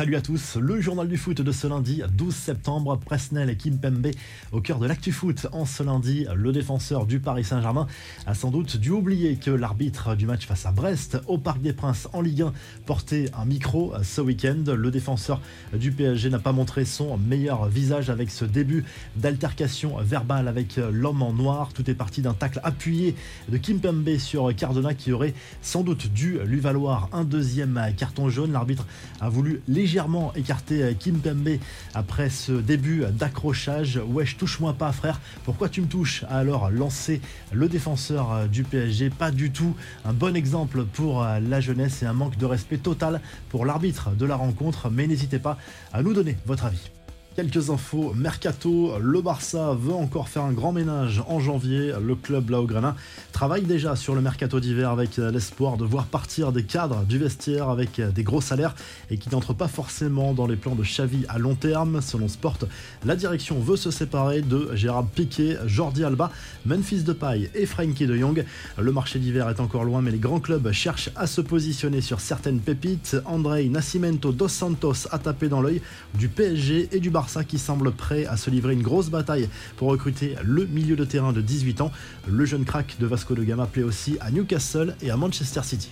Salut à tous, le journal du foot de ce lundi 12 septembre, Presnel Kimpembe au cœur de l'actu foot. En ce lundi, le défenseur du Paris Saint-Germain a sans doute dû oublier que l'arbitre du match face à Brest au Parc des Princes en Ligue 1 portait un micro ce week-end. Le défenseur du PSG n'a pas montré son meilleur visage avec ce début d'altercation verbale avec l'homme en noir. Tout est parti d'un tacle appuyé de Kimpembe sur Cardona qui aurait sans doute dû lui valoir un deuxième carton jaune. L'arbitre a voulu légèrement écarté Kimpembe après ce début d'accrochage. Wesh, touche-moi pas frère, pourquoi tu me touches? A alors lancé le défenseur du PSG. Pas du tout un bon exemple pour la jeunesse et un manque de respect total pour l'arbitre de la rencontre, mais n'hésitez pas à nous donner votre avis. Quelques infos mercato, le Barça veut encore faire un grand ménage en janvier. Le club Blaugrana travaille déjà sur le mercato d'hiver avec l'espoir de voir partir des cadres du vestiaire avec des gros salaires et qui n'entrent pas forcément dans les plans de Xavi à long terme. Selon Sport, la direction veut se séparer de Gérard Piqué, Jordi Alba, Memphis Depay et Frenkie de Jong. Le marché d'hiver est encore loin, mais les grands clubs cherchent à se positionner sur certaines pépites. Andrei Nascimento Dos Santos a tapé dans l'œil du PSG et du Barça, qui semble prêt à se livrer une grosse bataille pour recruter le milieu de terrain de 18 ans. Le jeune crack de Vasco de Gama plaît aussi à Newcastle et à Manchester City.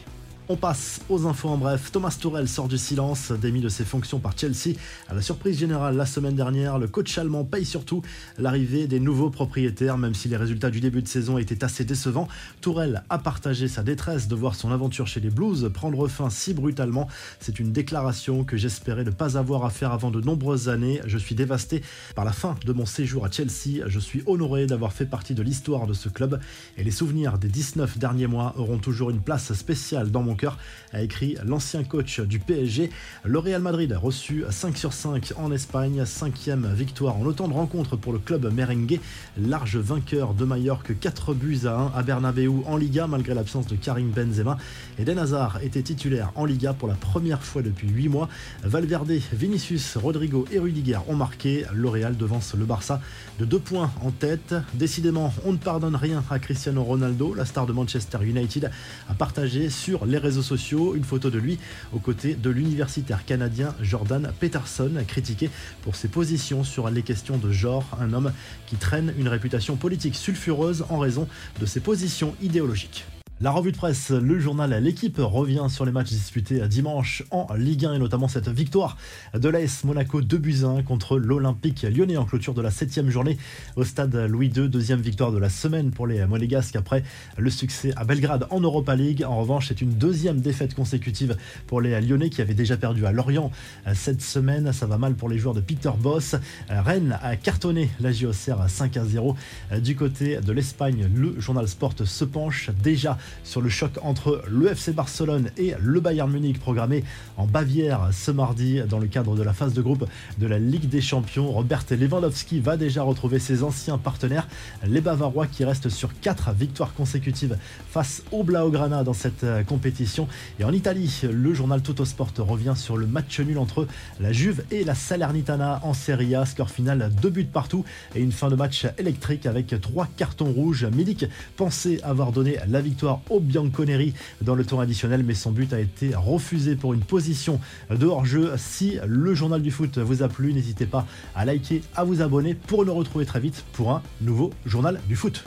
On passe aux infos en bref. Thomas Tuchel sort du silence, démis de ses fonctions par Chelsea. À la surprise générale la semaine dernière, le coach allemand paye surtout l'arrivée des nouveaux propriétaires. Même si les résultats du début de saison étaient assez décevants, Tuchel a partagé sa détresse de voir son aventure chez les Blues prendre fin si brutalement. C'est une déclaration que j'espérais ne pas avoir à faire avant de nombreuses années. Je suis dévasté par la fin de mon séjour à Chelsea. Je suis honoré d'avoir fait partie de l'histoire de ce club et les souvenirs des 19 derniers mois auront toujours une place spéciale dans mon cœur, a écrit l'ancien coach du PSG. Le Real Madrid a reçu 5/5 en Espagne, 5e victoire en autant de rencontres pour le club merengue, large vainqueur de Majorque 4-1 à Bernabéu en Liga malgré l'absence de Karim Benzema. Eden Hazard était titulaire en Liga pour la première fois depuis 8 mois. Valverde, Vinicius, Rodrigo et Rudiger ont marqué. Le Real devance le Barça de 2 points en tête. Décidément, on ne pardonne rien à Cristiano Ronaldo. La star de Manchester United a partagé sur les réseaux sociaux une photo de lui aux côtés de l'universitaire canadien Jordan Peterson, critiqué pour ses positions sur les questions de genre, un homme qui traîne une réputation politique sulfureuse en raison de ses positions idéologiques. La revue de presse, le journal L'Équipe revient sur les matchs disputés dimanche en Ligue 1 et notamment cette victoire de l'AS Monaco 2-1 contre l'Olympique lyonnais en clôture de la 7e journée au stade Louis II. Deuxième victoire de la semaine pour les Monégasques après le succès à Belgrade en Europa League. En revanche, c'est une deuxième défaite consécutive pour les Lyonnais qui avaient déjà perdu à Lorient cette semaine. Ça va mal pour les joueurs de Peter Bosz. Rennes a cartonné la JOCR 5-0. Du côté de l'Espagne, le journal Sport se penche déjà sur le choc entre le FC Barcelone et le Bayern Munich programmé en Bavière ce mardi dans le cadre de la phase de groupe de la Ligue des Champions. Robert Lewandowski va déjà retrouver ses anciens partenaires, les Bavarois qui restent sur 4 victoires consécutives face au Blaugrana dans cette compétition. Et en Italie, le journal Tuttosport revient sur le match nul entre la Juve et la Salernitana en Serie A. Score final 2 buts partout et une fin de match électrique avec 3 cartons rouges. Milik pensait avoir donné la victoire au Bianconeri dans le temps additionnel, mais son but a été refusé pour une position de hors-jeu. Si le journal du foot vous a plu, n'hésitez pas à liker, à vous abonner pour nous retrouver très vite pour un nouveau journal du foot.